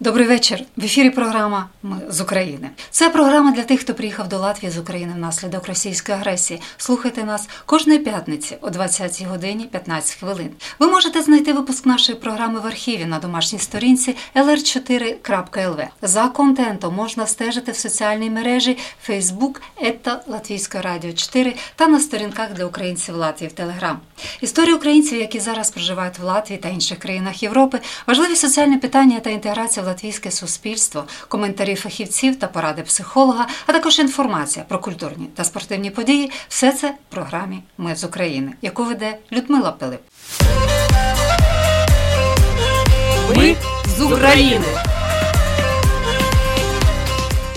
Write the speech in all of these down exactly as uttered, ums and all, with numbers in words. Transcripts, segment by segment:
Добрий вечір. В ефірі програма «Ми з України». Це програма для тих, хто приїхав до Латвії з України внаслідок російської агресії. Слухайте нас кожної п'ятниці о двадцятій годині п'ятнадцять хвилин. Ви можете знайти випуск нашої програми в архіві на домашній сторінці ел ар чотири крапка ел ве. За контентом можна стежити в соціальній мережі Facebook «Етта Латвійської радіо чотири» та на сторінках для українців Латвії в Telegram. Історії українців, які зараз проживають в Латвії та інших країнах Європи, важливі соціальні питання та інтеграція в латвійське суспільство, коментарі фахівців та поради психолога, а також інформація про культурні та спортивні події – все це в програмі «Ми з України», яку веде Людмила Пилип. Ми з України!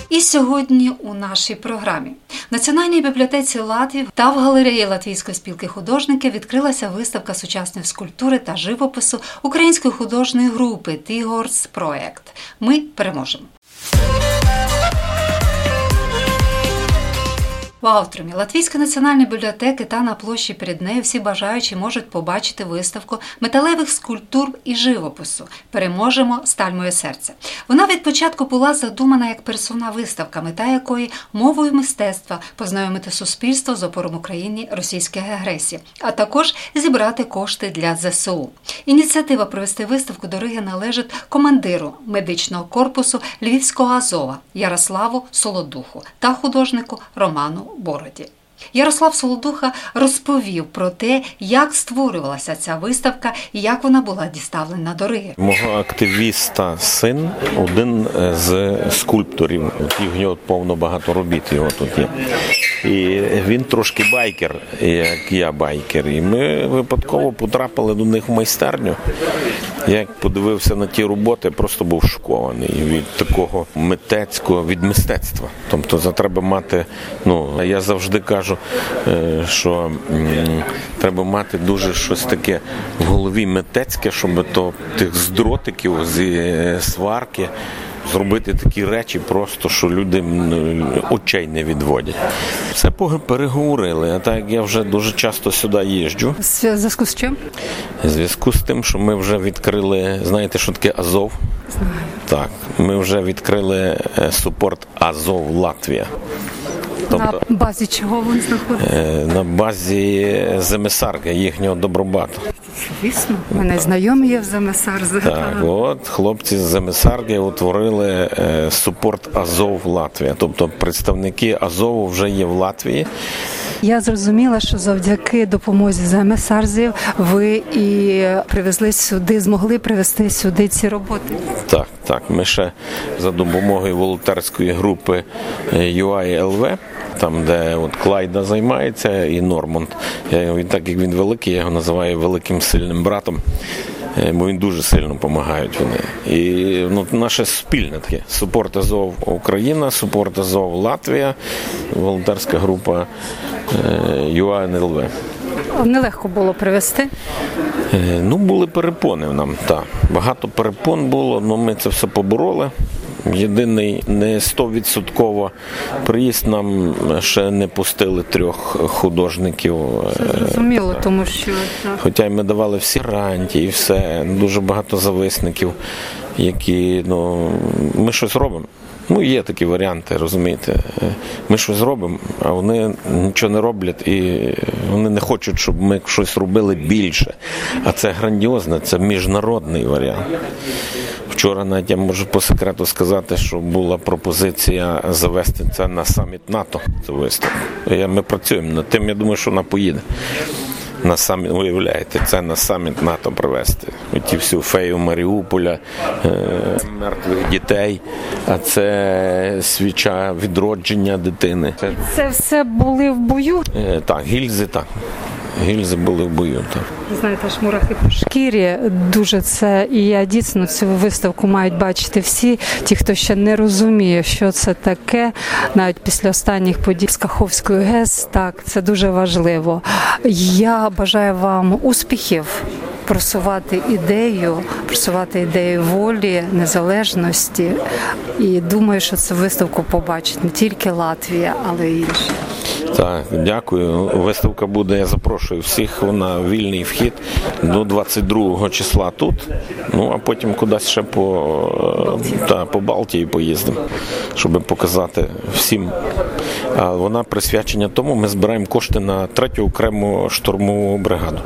І сьогодні у нашій програмі. В Національній бібліотеці Латвії та в Галереї Латвійської спілки художників відкрилася виставка сучасної скульптури та живопису української художньої групи «TIGOIS project». Ми переможемо! В атріумі Латвійської національної бібліотеки та на площі перед нею всі бажаючі можуть побачити виставку металевих скульптур і живопису «Переможемо, сталь моє серце». Вона від початку була задумана як персональна виставка, мета якої – мовою мистецтва познайомити суспільство з опором Україні російської агресії, а також зібрати кошти для ЗСУ. Ініціатива провести виставку до Риги належить командиру медичного корпусу Львівського Азова Ярославу Солодуху та художнику Роману Бороді. Ярослав Солодуха розповів про те, як створювалася ця виставка і як вона була діставлена до Риги. Мого активіста син один з скульпторів, у нього повно багато робіт його тут є. І він трошки байкер, як я байкер, і ми випадково потрапили до них в майстерню. Я подивився на ті роботи, просто був шокований від такого митецького, від мистецтва. Тобто за треба мати, ну, я завжди кажу, що треба мати дуже щось таке в голові митецьке, щоб то тих здротиків, зі сварки зробити такі речі просто, що люди очей не відводять. Все переговорили, а так я вже дуже часто сюди їжджу. В зв'язку з чим? В зв'язку з тим, що ми вже відкрили, знаєте, що таке Азов? Знаю. Так, ми вже відкрили супорт Азов Латвія. Тобто, на базі чого він знаходиться? На базі Земесарка, їхнього Добробату. Звісно, мене знайомі є в Земесарзі. Так, от хлопці з Земесарки утворили супорт Азов Латвія. Тобто представники Азову вже є в Латвії. Я зрозуміла, що завдяки допомозі Земесарзів ви і привезли сюди, змогли привезти сюди ці роботи. Так, так. Ми ще за допомогою волонтерської групи ю ей ен ел ве, там, де от Клайда займається і Норманд. Я, так як він великий, я його називаю великим сильним братом, бо він дуже сильно допомагають вони. І ну, наше спільне таке. Супорт Азов Україна, супорт Азов Латвія, волонтерська група ю ей ен ел ве. Нелегко було привезти? Ну, були перепони нам, так. Багато перепон було, але ми це все побороли. Єдиний не сто відсотків приїзд нам ще не пустили трьох художників. Це зрозуміло, так. Тому що... Так. Хоча ми давали всі гарантії і все, дуже багато зависників, які, ну, ми щось робимо. Ну, є такі варіанти, розумієте. Ми щось робимо, а вони нічого не роблять і вони не хочуть, щоб ми щось робили більше. А це грандіозно, це міжнародний варіант. Вчора навіть я можу по секрету сказати, що була пропозиція завести це на саміт НАТО. Це виставку. Ми працюємо над тим, я думаю, що вона поїде. На саміт, уявляєте, це на саміт НАТО привезти. Ті всю фею Маріуполя, е- мертвих дітей, а це свіча відродження дитини. Це, це все були в бою? Е- так, гільзи, так. Гільзи були в бою, так. Знаєте, аж мурахи по шкірі, дуже це, і я дійсно цю виставку мають бачити всі, ті, хто ще не розуміє, що це таке, навіть після останніх подій з Каховською ГЕС, так, це дуже важливо. Я бажаю вам успіхів просувати ідею, просувати ідею волі, незалежності. І думаю, що цю виставку побачить не тільки Латвія, але й інші. Так, дякую. Виставка буде, я запрошую всіх, вона вільний вхід до двадцять другого числа тут, ну а потім кудись ще по, та, по Балтії поїздимо, щоб показати всім. А вона присвячена тому, ми збираємо кошти на третю окрему штурмову бригаду.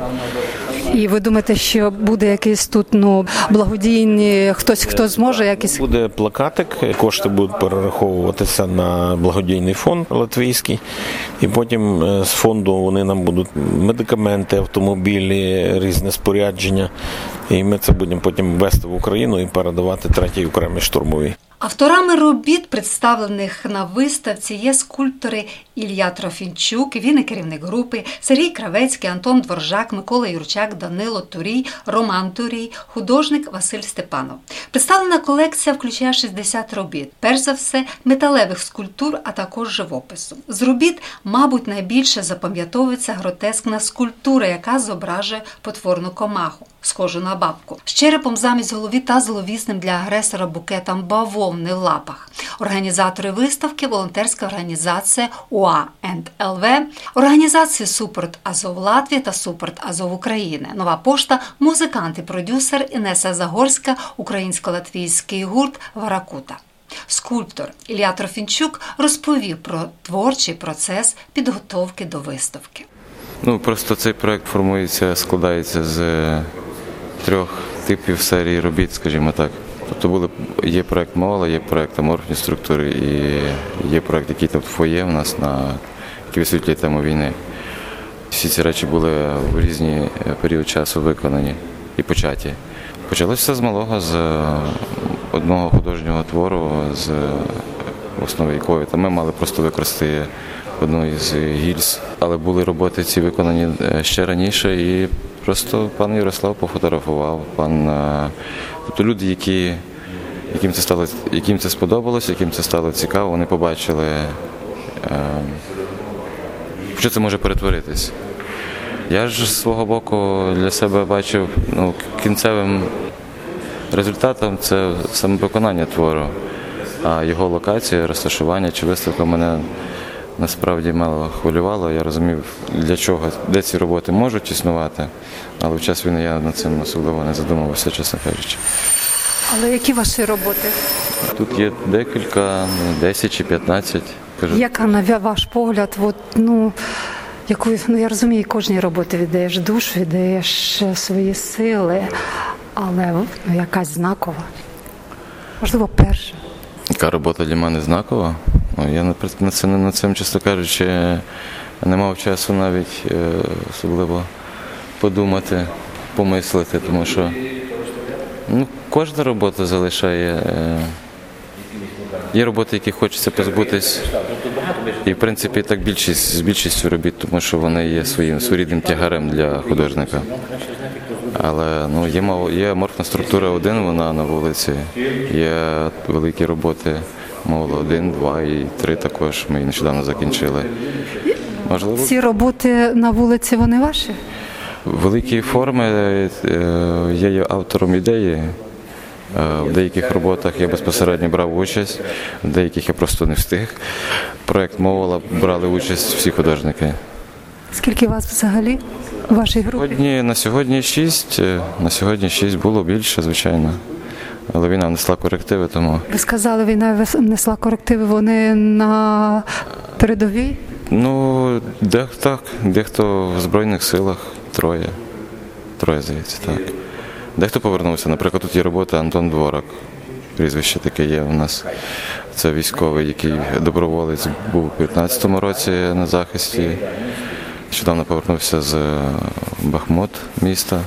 І ви думаєте, що буде якийсь тут, ну, благодійний, хтось, хто зможе якийсь? Буде плакатик, кошти будуть перераховуватися на благодійний фонд латвійський, і потім з фонду вони нам будуть медикаменти, автомобілі, різне спорядження, і ми це будемо потім везти в Україну і передавати третій окремій штурмовій. Авторами робіт, представлених на виставці, є скульптори Ілля Трофимчук, він і керівник групи, Сергій Кравецький, Антон Дворжак, Микола Юрчак, Данило Турій, Роман Турій, художник Василь Степанов. Представлена колекція включає шістдесят робіт, перш за все металевих скульптур, а також живопису. З робіт, мабуть, найбільше запам'ятовується гротескна скульптура, яка зображує потворну комаху, схожу на бабку, з черепом замість голови та зловісним для агресора букетом бавовни в лапах. Організатори виставки – волонтерська організація ю ей енд ел ві, організації «Супорт Азов Латвії» та «Супорт Азов України», «Нова пошта», музикант і продюсер Інеса Загорська, українсько-латвійський гурт «Варакута». Скульптор Ілля Трофимчук розповів про творчий процес підготовки до виставки. Ну, просто цей проект формується, складається з трьох типів серії робіт, скажімо так. Тобто були, є проект «Мола», є проект «Аморфні структури» і є проект, який там «Фоє» у нас, на які висвітлює тему війни. Всі ці речі були в різні період часу виконані і початі. Почалося все з малого, з одного художнього твору, з основи якої ми мали просто використати одну із гільз. Але були роботи ці виконані ще раніше, і просто пан Ярослав пофотографував, пан... Тобто люди, які, яким, це стало, яким це сподобалось, яким це стало цікаво, вони побачили, в що це може перетворитись. Я ж з свого боку для себе бачив, ну, кінцевим результатом це саме виконання твору, а його локація, розташування чи виставка мене насправді мало хвилювало. Я розумів, для чого, де ці роботи можуть існувати, але в час війни я над цим особливо не задумувався, чесно кажучи. Але які ваші роботи? Тут є декілька, десять чи п'ятнадцять. Яка, на ваш погляд, от, ну, яку, ну, я розумію, кожній роботі віддаєш душу, віддаєш свої сили, але, ну, якась знакова? Можливо, перша. Яка робота для мене знакова? Я, наприклад, над цим, чесно кажучи, не мав часу навіть особливо подумати, помислити, тому що, ну, кожна робота залишає. Є роботи, які хочеться позбутись, і, в принципі, так більшість, з більшістю робіт, тому що вони є своїм своєрідним тягарем для художника. Але, ну, є, є аморфна структура один, вона на вулиці, є великі роботи. Мовло, один, два і три також. Ми нещодавно закінчили. Можливо, ці роботи на вулиці, вони ваші? Великі форми. Я є автором ідеї. В деяких роботах я безпосередньо брав участь, в деяких я просто не встиг. Проект «Мовола» брали участь всі художники. Скільки вас взагалі в вашій групі? Сьогодні, на сьогодні шість. На сьогодні шість, було більше, звичайно. Але війна внесла корективи, тому... Ви сказали, війна внесла корективи, вони на передовій? Ну, дехто так, дехто в Збройних силах, троє, троє, здається, так. Дехто повернувся, наприклад, тут є робота Антон Дворжак, прізвище таке є у нас. Це військовий, який доброволець був у п'ятнадцятому році на захисті. Нещодавно повернувся з Бахмут міста.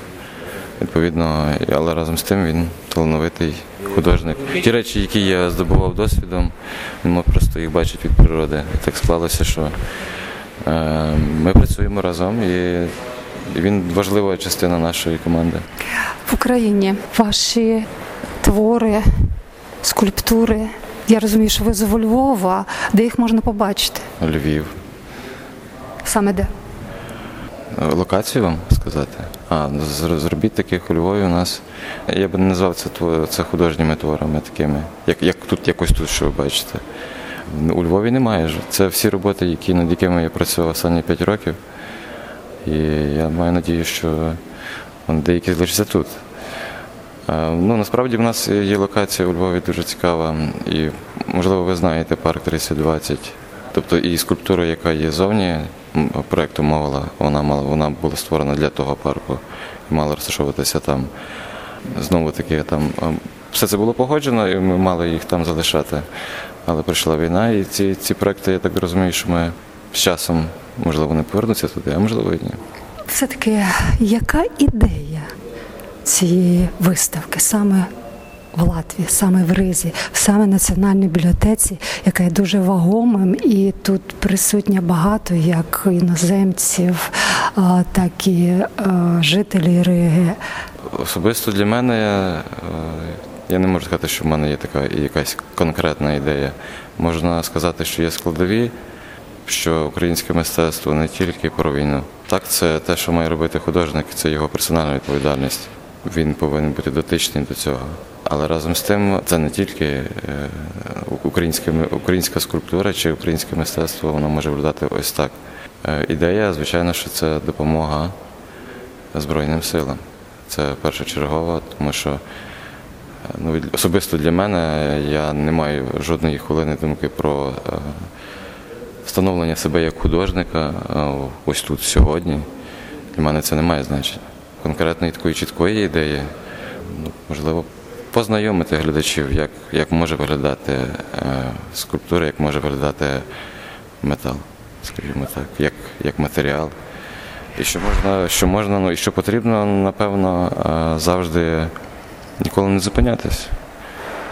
Відповідно, але разом з тим він талановитий художник. Ті речі, які я здобував досвідом, він просто їх бачить від природи. І так склалося, що е, ми працюємо разом, і він важлива частина нашої команди. В Україні ваші твори, скульптури, я розумію, що ви з Львова, де їх можна побачити? Львів. Саме де? Локацію вам сказати? А зробіть таких у Львові у нас. Я б не назвав це, це художніми творами такими, як, як тут якось тут, що ви бачите. У Львові немає. Це всі роботи, які, над якими я працював останні п'ять років. І я маю надію, що деякі залишаться тут. Ну, насправді в нас є локація у Львові дуже цікава. І, можливо, ви знаєте, парк тридцять двадцять. Тобто і скульптура, яка є зовні проєкту «Мовила», вона, вона була створена для того парку і мала розташовуватися там. Знову таки, там все це було погоджено, і ми мали їх там залишати. Але прийшла війна, і ці, ці проекти, я так розумію, що ми з часом, можливо, не повернуться туди, а можливо, і ні. Все-таки, яка ідея цієї виставки саме в Латвії, саме в Ризі, саме в Національній бібліотеці, яка є дуже вагомим, і тут присутня багато як іноземців, так і жителі Риги? Особисто для мене, я не можу сказати, що в мене є така якась конкретна ідея. Можна сказати, що є складові, що українське мистецтво не тільки про війну. Так, це те, що має робити художник, це його персональна відповідальність. Він повинен бути дотичний до цього. Але разом з тим, це не тільки українська, українська скульптура чи українське мистецтво, воно може виглядати ось так. Ідея, звичайно, що це допомога Збройним силам. Це першочергово, тому що ну, особисто для мене я не маю жодної хвилини думки про встановлення себе як художника ось тут сьогодні. Для мене це не має значення. Конкретної такої чіткої ідеї, ну, можливо, познайомити глядачів, як, як може виглядати е, скульптура, як може виглядати метал, скажімо так, як, як матеріал. І що можна, що можна, ну і що потрібно, напевно, е, завжди ніколи не зупинятись,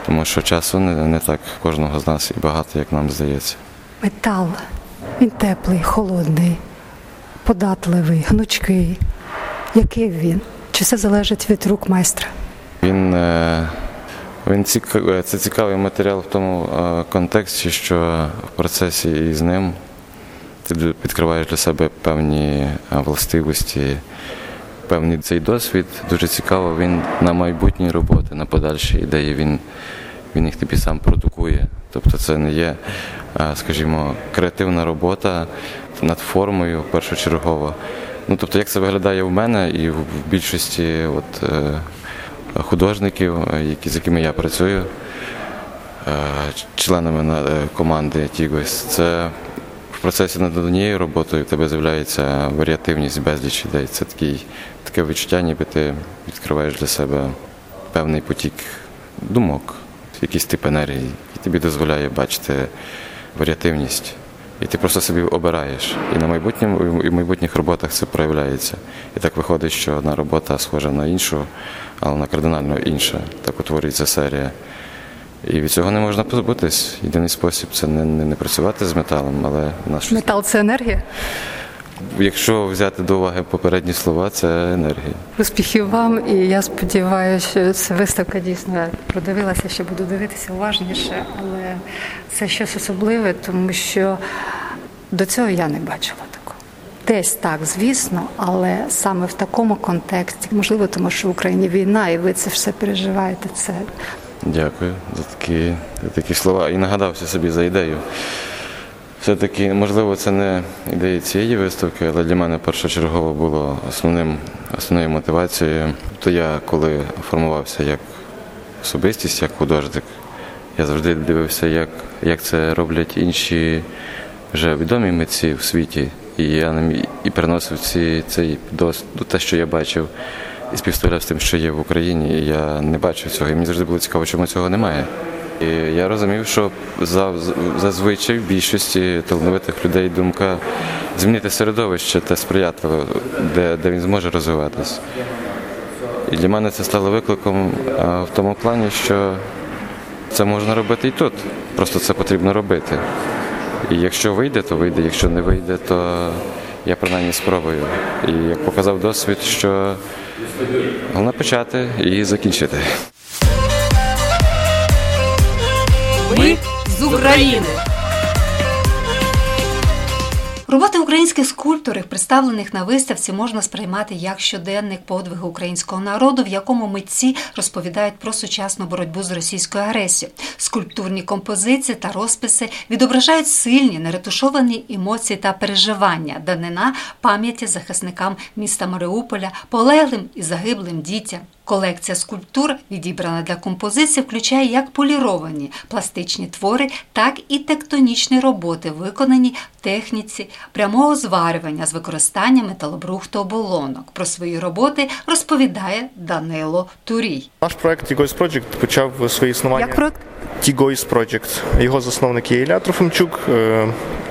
тому що часу не, не так кожного з нас і багато, як нам здається. Метал, він теплий, холодний, податливий, гнучкий. Який він? Чи це залежить від рук майстра? Він, він цікавий, це цікавий матеріал в тому контексті, що в процесі із ним ти відкриваєш для себе певні властивості, певний цей досвід. Дуже цікаво, він на майбутні роботи, на подальші ідеї, він, він їх тобі сам продукує. Тобто це не є, скажімо, креативна робота над формою першочергово. Ну, тобто, як це виглядає в мене і в більшості от, е, художників, які, з якими я працюю, е, членами на, е, команди TIGOIS, це в процесі над однією роботою в тебе з'являється варіативність, безліч ідей. Це такий, таке відчуття, ніби ти відкриваєш для себе певний потік думок, якийсь тип енергії, і тобі дозволяє бачити варіативність. І ти просто собі обираєш. І на майбутньому, і в майбутніх роботах це проявляється. І так виходить, що одна робота схожа на іншу, але вона кардинально інша. Так утворюється серія. І від цього не можна позбутись. Єдиний спосіб – це не, не, не працювати з металом, але... Наш... Метал – це енергія? Якщо взяти до уваги попередні слова, це енергія. Успіхів вам, і я сподіваюся, що ця виставка дійсно продивилася, ще буду дивитися уважніше, але це щось особливе, тому що до цього я не бачила такого. Десь так, звісно, але саме в такому контексті, можливо, тому що в Україні війна, і ви це все переживаєте. Це... Дякую за такі, за такі слова. І нагадався собі за ідею. Все-таки, можливо, це не ідея цієї виставки, але для мене першочергово було основним, основною мотивацією. Тобто я, коли формувався як особистість, як художник, я завжди дивився, як, як це роблять інші вже відомі митці в світі. І я і переносив ці, цей досвід, те, що я бачив, і співставляв з тим, що є в Україні, і я не бачив цього. І мені завжди було цікаво, чому цього немає. І я розумів, що зазвичай в більшості талановитих людей думка змінити середовище те сприятливе, де, де він зможе розвиватись. І для мене це стало викликом в тому плані, що це можна робити і тут, просто це потрібно робити. І якщо вийде, то вийде, якщо не вийде, то я принаймні спробую. І як показав досвід, що головне почати і закінчити. Ми з України. Роботи українських скульпторів, представлених на виставці, можна сприймати як щоденник подвигу українського народу, в якому митці розповідають про сучасну боротьбу з російською агресією. Скульптурні композиції та розписи відображають сильні, неретушовані емоції та переживання, данина пам'яті захисникам міста Маріуполя, полеглим і загиблим дітям. Колекція скульптур, відібрана для композиції, включає як поліровані пластичні твори, так і тектонічні роботи, виконані в техніці прямого зварювання з використанням металобрухту оболонок. Про свої роботи розповідає Данило Турій. Наш проект TIGOIS project почав своє існування. Як проект? TIGOIS project. Його засновник є Ілля Трофимчук.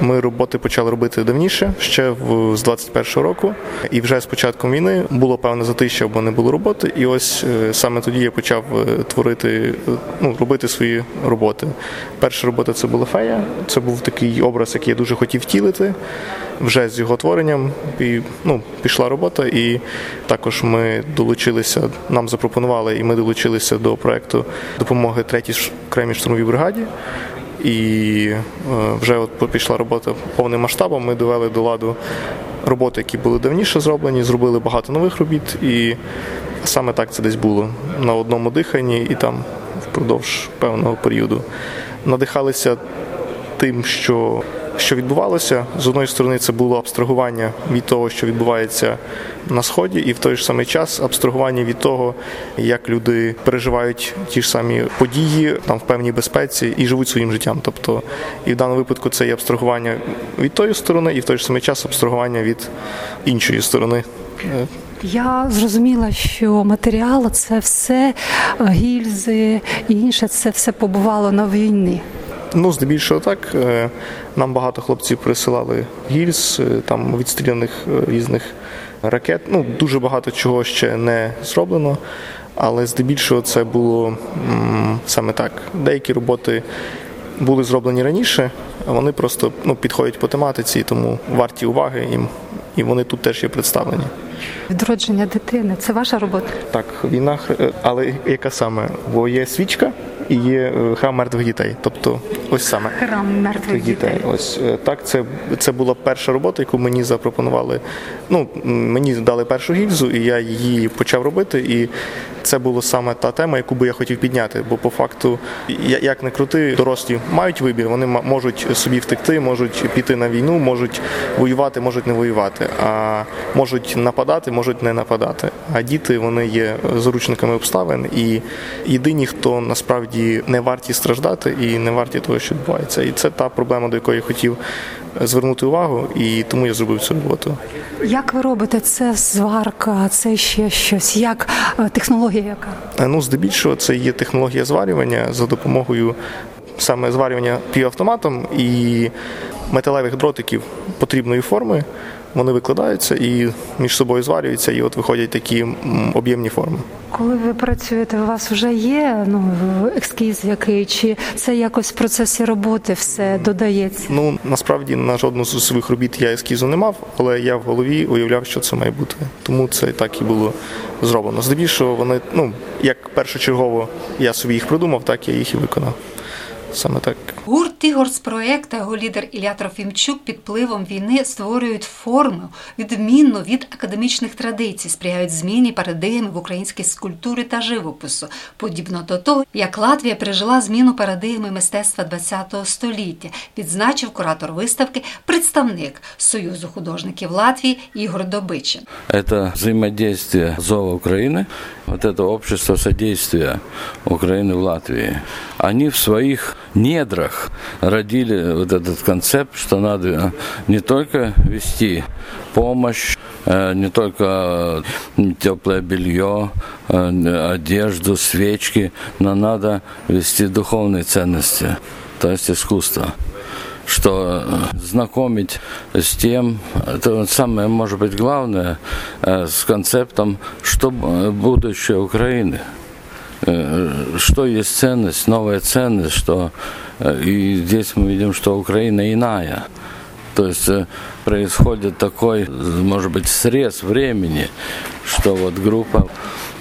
Ми роботи почали робити давніше, ще в, з двадцять першого року. І вже з початком війни було певне затища, бо не було роботи. І ось саме тоді я почав творити, ну, робити свої роботи. Перша робота – це була фея. Це був такий образ, який я дуже хотів втілити. Вже з його творенням і, ну, пішла робота. І також ми долучилися, нам запропонували, і ми долучилися до проєкту допомоги третій окремій штурмовій бригаді. І вже от пішла робота повним масштабом, ми довели до ладу роботи, які були давніше зроблені, зробили багато нових робіт, і саме так це десь було, на одному диханні і там впродовж певного періоду. Надихалися тим, що, що відбувалося. З одної сторони, це було абстрагування від того, що відбувається на Сході, і в той ж самий час абстрагування від того, як люди переживають ті ж самі події, там в певній безпеці і живуть своїм життям. Тобто, і в даному випадку це і абстрагування від тої сторони, і в той ж самий час абстрагування від іншої сторони. Я зрозуміла, що матеріал – це все гільзи і інше, це все побувало на війні. Ну, здебільшого так. Нам багато хлопців присилали гільз, там відстріляних різних ракет. Ну, дуже багато чого ще не зроблено, але здебільшого це було м- саме так. Деякі роботи були зроблені раніше, а вони просто, ну, підходять по тематиці, тому варті уваги їм. І вони тут теж є представлені. Відродження дитини – це ваша робота? Так, війна, але яка саме? Бо є свічка і є храм мертвих дітей. Тобто ось саме. Храм мертвих дітей. дітей. Ось так, це, це була перша робота, яку мені запропонували. Ну, мені дали першу гільзу, і я її почав робити. І це була саме та тема, яку би я хотів підняти. Бо по факту, як не крути, дорослі мають вибір. Вони можуть собі втекти, можуть піти на війну, можуть воювати, можуть не воювати. А можуть нападати, можуть не нападати. А діти, вони є заручниками обставин і єдині, хто насправді не варті страждати і не варті того, що відбувається. І це та проблема, до якої я хотів звернути увагу, і тому я зробив цю роботу. Як ви робите? Це зварка, це ще щось? Як? Технологія яка? Ну, здебільшого, це є технологія зварювання за допомогою саме зварювання півавтоматом і металевих дротиків потрібної форми. Вони викладаються і між собою зварюються, і от виходять такі об'ємні форми. Коли ви працюєте, у вас вже є, ну, екскіз який, чи це якось в процесі роботи все додається? Ну, насправді, на жодну з своїх робіт я ескізу не мав, але я в голові уявляв, що це має бути. Тому це так і було зроблено. Здебільшого вони, ну, як першочергово я собі їх придумав, так я їх і виконав. Саме так. Гурт «TIGOIS project» та його лідер Ілля Трофімчук під впливом війни створюють форму, відмінну від академічних традицій, сприяють зміні парадигми в українській скульптурі та живопису, подібно до того, як Латвія пережила зміну парадигми мистецтва ХХ століття, відзначив куратор виставки, представник Союзу художників Латвії Ігор Добичин. Це взаємодействие Азова України, вот это общество содействия Украины в Латвии. Они в своих недрах родили вот этот концепт, что надо не только вести помощь, не только теплое белье, одежду, свечки, но надо вести духовные ценности, то есть искусство. Что знакомить с тем, это самое, может быть, главное, с концептом, что будущее Украины, что есть ценность, новая ценность, что и здесь мы видим, что Украина иная. То есть происходит такой, может быть, срез времени, что вот группа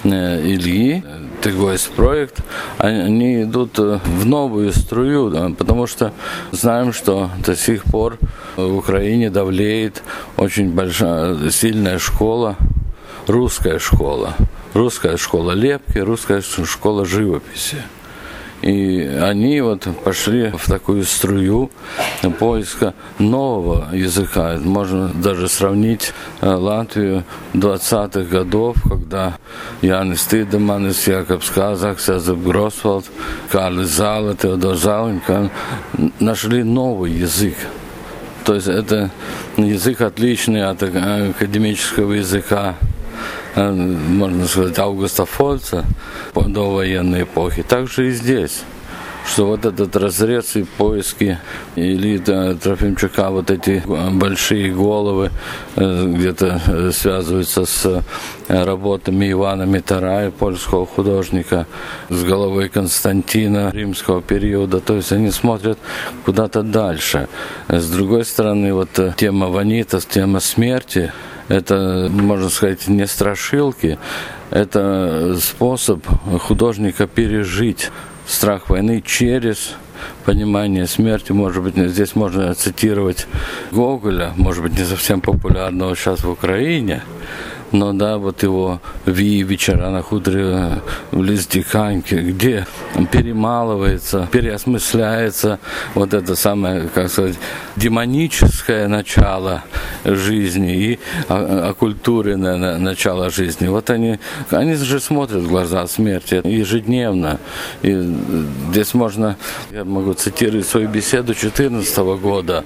Ильи TIGOIS project, они идут в новую струю, потому что знаем, что до сих пор в Украине давлеет очень большая, сильная школа, русская школа, русская школа лепки, русская школа живописи. И они вот пошли в такую струю поиска нового языка. Можно даже сравнить Латвию двадцатых годов, когда Янис Тидеманис, Якобс Казакс, Азов Гросвальд, Карлис Зала, Теодор Заленко нашли новый язык. То есть это язык отличный от академического языка, можно сказать, Августа Фольца до военной эпохи. Также и здесь, что вот этот разрез и поиски Ильи Трофимчука, вот эти большие головы где-то связываются с работами Ивана Митарая, польского художника, с головой Константина римского периода. То есть они смотрят куда-то дальше. С другой стороны, вот тема Ванитас, тема смерти, это, можно сказать, не страшилки, это способ художника пережить страх войны через понимание смерти. Может быть, здесь можно цитировать Гоголя, может быть, не совсем популярного сейчас в Украине, но да, вот его «Ви вечера на хутре близ Диканьки», где перемалывается, переосмысляется вот это самое, как сказать, демоническое начало жизни и оккультуренное начало жизни. Вот они, они же смотрят в глаза смерти ежедневно. И здесь можно, я могу цитировать свою беседу две тысячи четырнадцатого года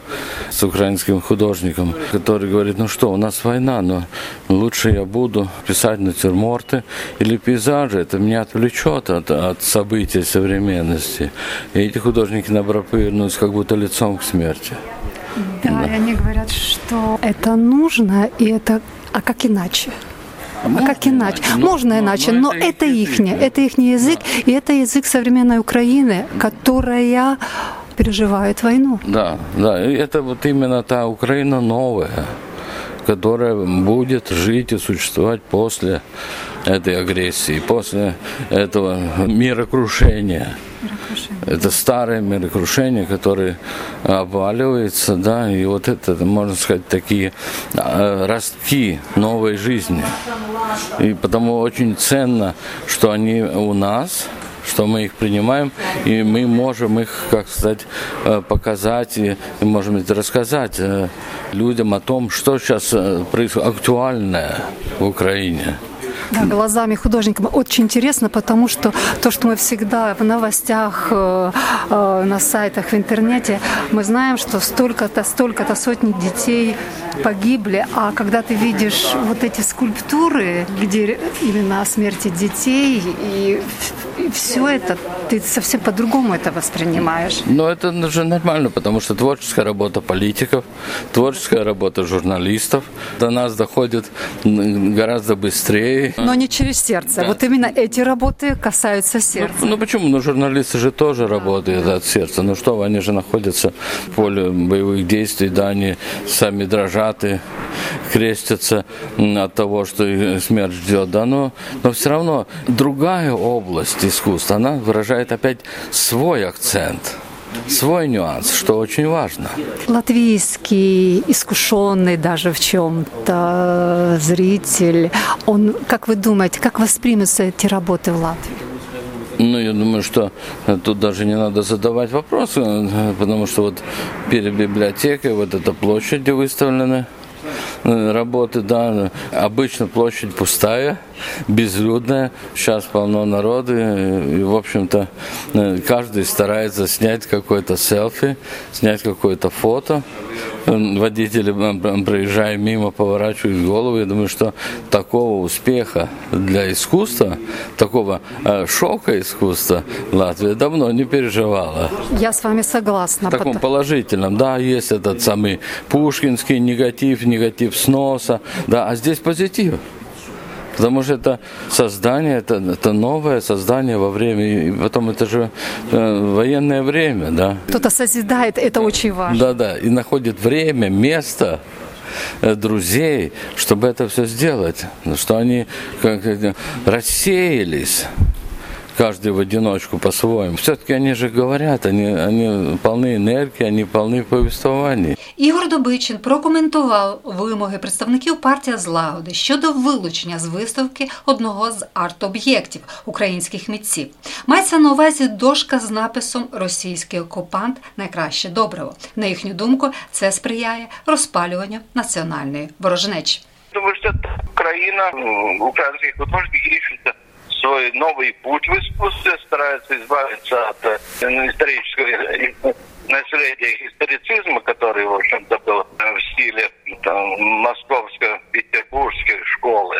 с украинским художником, который говорит: ну что, у нас война, но лучше я буду писать натюрморты или пейзажи, это меня отвлечет от, от событий современности. И эти художники набрапырнулись как будто лицом к смерти. Да, да, и они говорят, что это нужно, и это... А как иначе? А можно как иначе? иначе? Можно но, иначе, но, но это, это ихнее, это ихний язык, да. И это язык современной Украины, которая переживает войну. Да, да, и это вот именно та Украина новая, которая будет жить и существовать после этой агрессии, после этого мирокрушения. Мирокрушение. Это старое мирокрушение, которое обваливается, да, и вот это, можно сказать, такие ростки новой жизни. И потому очень ценно, что они у нас, что мы их принимаем, и мы можем их, как сказать, показать и, можем рассказать людям о том, что сейчас происходит, актуальное в Украине. Да, глазами художникам очень интересно, потому что то, что мы всегда в новостях, на сайтах, в интернете, мы знаем, что столько-то, столько-то сотни детей погибли, а когда ты видишь вот эти скульптуры, где именно о смерти детей и, и все это, ты совсем по-другому это воспринимаешь. Но это же нормально, потому что творческая работа политиков, творческая работа журналистов до нас доходит гораздо быстрее. Но не через сердце. Да. Вот именно эти работы касаются сердца. Ну, ну почему? Ну журналисты же тоже да, работают да. от сердца. Ну что, они же находятся в поле боевых действий, да, они сами дрожат и крестятся от того, что их смерть ждет. Да, но, но все равно другая область искусства, она выражает опять свой акцент. Свой нюанс, что очень важно. Латвийский, искушенный даже в чем-то зритель, он, как вы думаете, как воспримутся эти работы в Латвии? Ну, я думаю, что тут даже не надо задавать вопросы, потому что вот перед библиотекой вот эта площадь, где выставлены работы, да, обычно площадь пустая, безлюдная, сейчас полно народу, и, в общем-то, каждый старается снять какое-то селфи, снять какое-то фото. Водители, проезжая мимо, поворачивают голову. Я думаю, что такого успеха для искусства, такого шока искусства Латвия давно не переживала. Я с вами согласна. В таком потому... положительном, да, есть этот самый пушкинский негатив, негатив сноса, да, а здесь позитив. Потому что это создание, это, это новое создание во время, и потом это же э, военное время, да. Кто-то созидает, это очень важно. Да-да, и находит время, место, э, друзей, чтобы это все сделать, что они как, рассеялись. каждый в одиночку по-своему. Все-таки они же говорят, они, они полны энергии, они полны повествований. Ігор Добичин прокоментував вимоги представників партії «Злагоди» щодо вилучення з виставки одного з арт-об'єктів українських митців. Мається на увазі дошка з написом «Російський окупант – найкраще добриво». На їхню думку, це сприяє розпалюванню національної ворожнечі. Думаю, що Україна, українські художники рішуться свой новый путь в искусстве, стараются избавиться от исторического наследия историцизма, который, в общем-то, был в стиле там, московско-петербургской школы.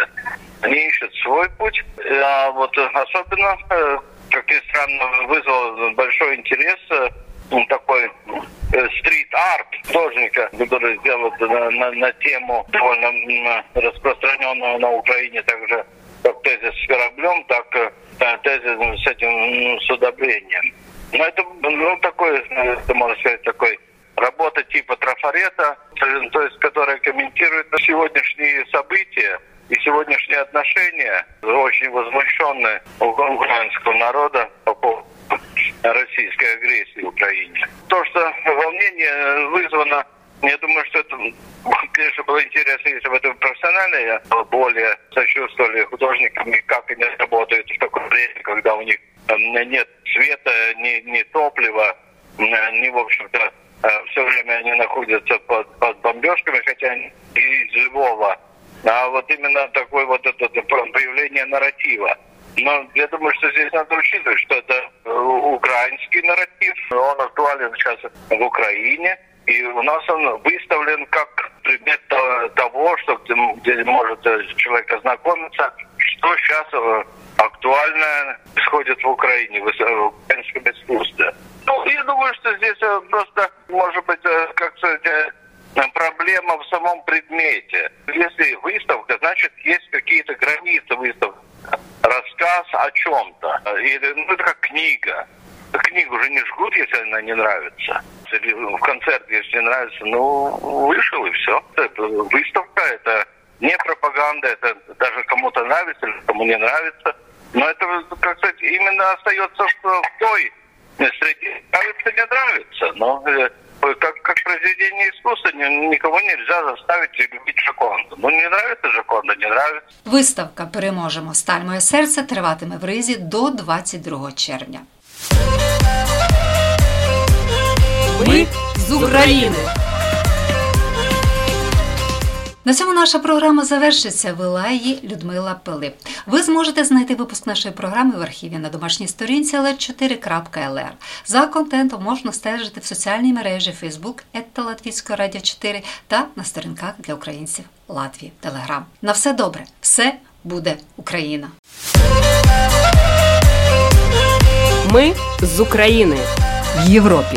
Они ищут свой путь. А вот особенно, как ни странно, вызвал большой интерес такой стрит-арт художника, который сделал на, на, на тему довольно распространенного на Украине также как тезис с кораблем, так тезис с этим с удобрением. Но это, ну, такой, это, можно сказать, такой работа типа трафарета, то есть, которая комментирует сегодняшние события и сегодняшние отношения, очень возмущенные у украинского народа по поводу российской агрессии в Украине. То, что волнение вызвано, я думаю, что это, конечно, было интересно, если бы это профессионально более сочувствовали художникам, как они работают в таком время, когда у них нет света, ни, ни топлива, ни, в общем-то, все время они находятся под, под бомбежками, хотя они из живого. А вот именно такое вот это появление нарратива. Но я думаю, что здесь надо учитывать, что это украинский нарратив, он актуален сейчас в Украине. И у нас он выставлен как предмет того, что где может человек ознакомиться, что сейчас актуально происходит в Украине, в украинском искусстве. Ну, я думаю, что здесь просто может быть как-то проблема в самом предмете. Если выставка, значит, есть какие-то границы выставки. Рассказ о чем-то. Или, ну, это как книга. Книгу же не жгут, если она не нравится. Или в концерт, если не нравится, ну, вышел и все. Это выставка, это не пропаганда, это даже кому-то нравится или кому не нравится. Но это, как сказать, именно остается в той среде. Нравится, не нравится. Но как, как произведение искусства никого нельзя заставить любить Жаконду. Ну, не нравится Жаконда, не нравится. Виставка «Переможемо. Сталь моє серце» триватиме в Ризі до двадцять другого червня. Ми з України. На цьому наша програма завершиться. Вела її Людмила Пилип. Ви зможете знайти випуск нашої програми в архіві на домашній сторінці ел ар чотири крапка ел ар. За контентом можна стежити в соціальній мережі Facebook «Латвійського радіо чотири» та на сторінках для українців Латвії Telegram. На все добре. Все буде Україна. Ми з України. В Європі.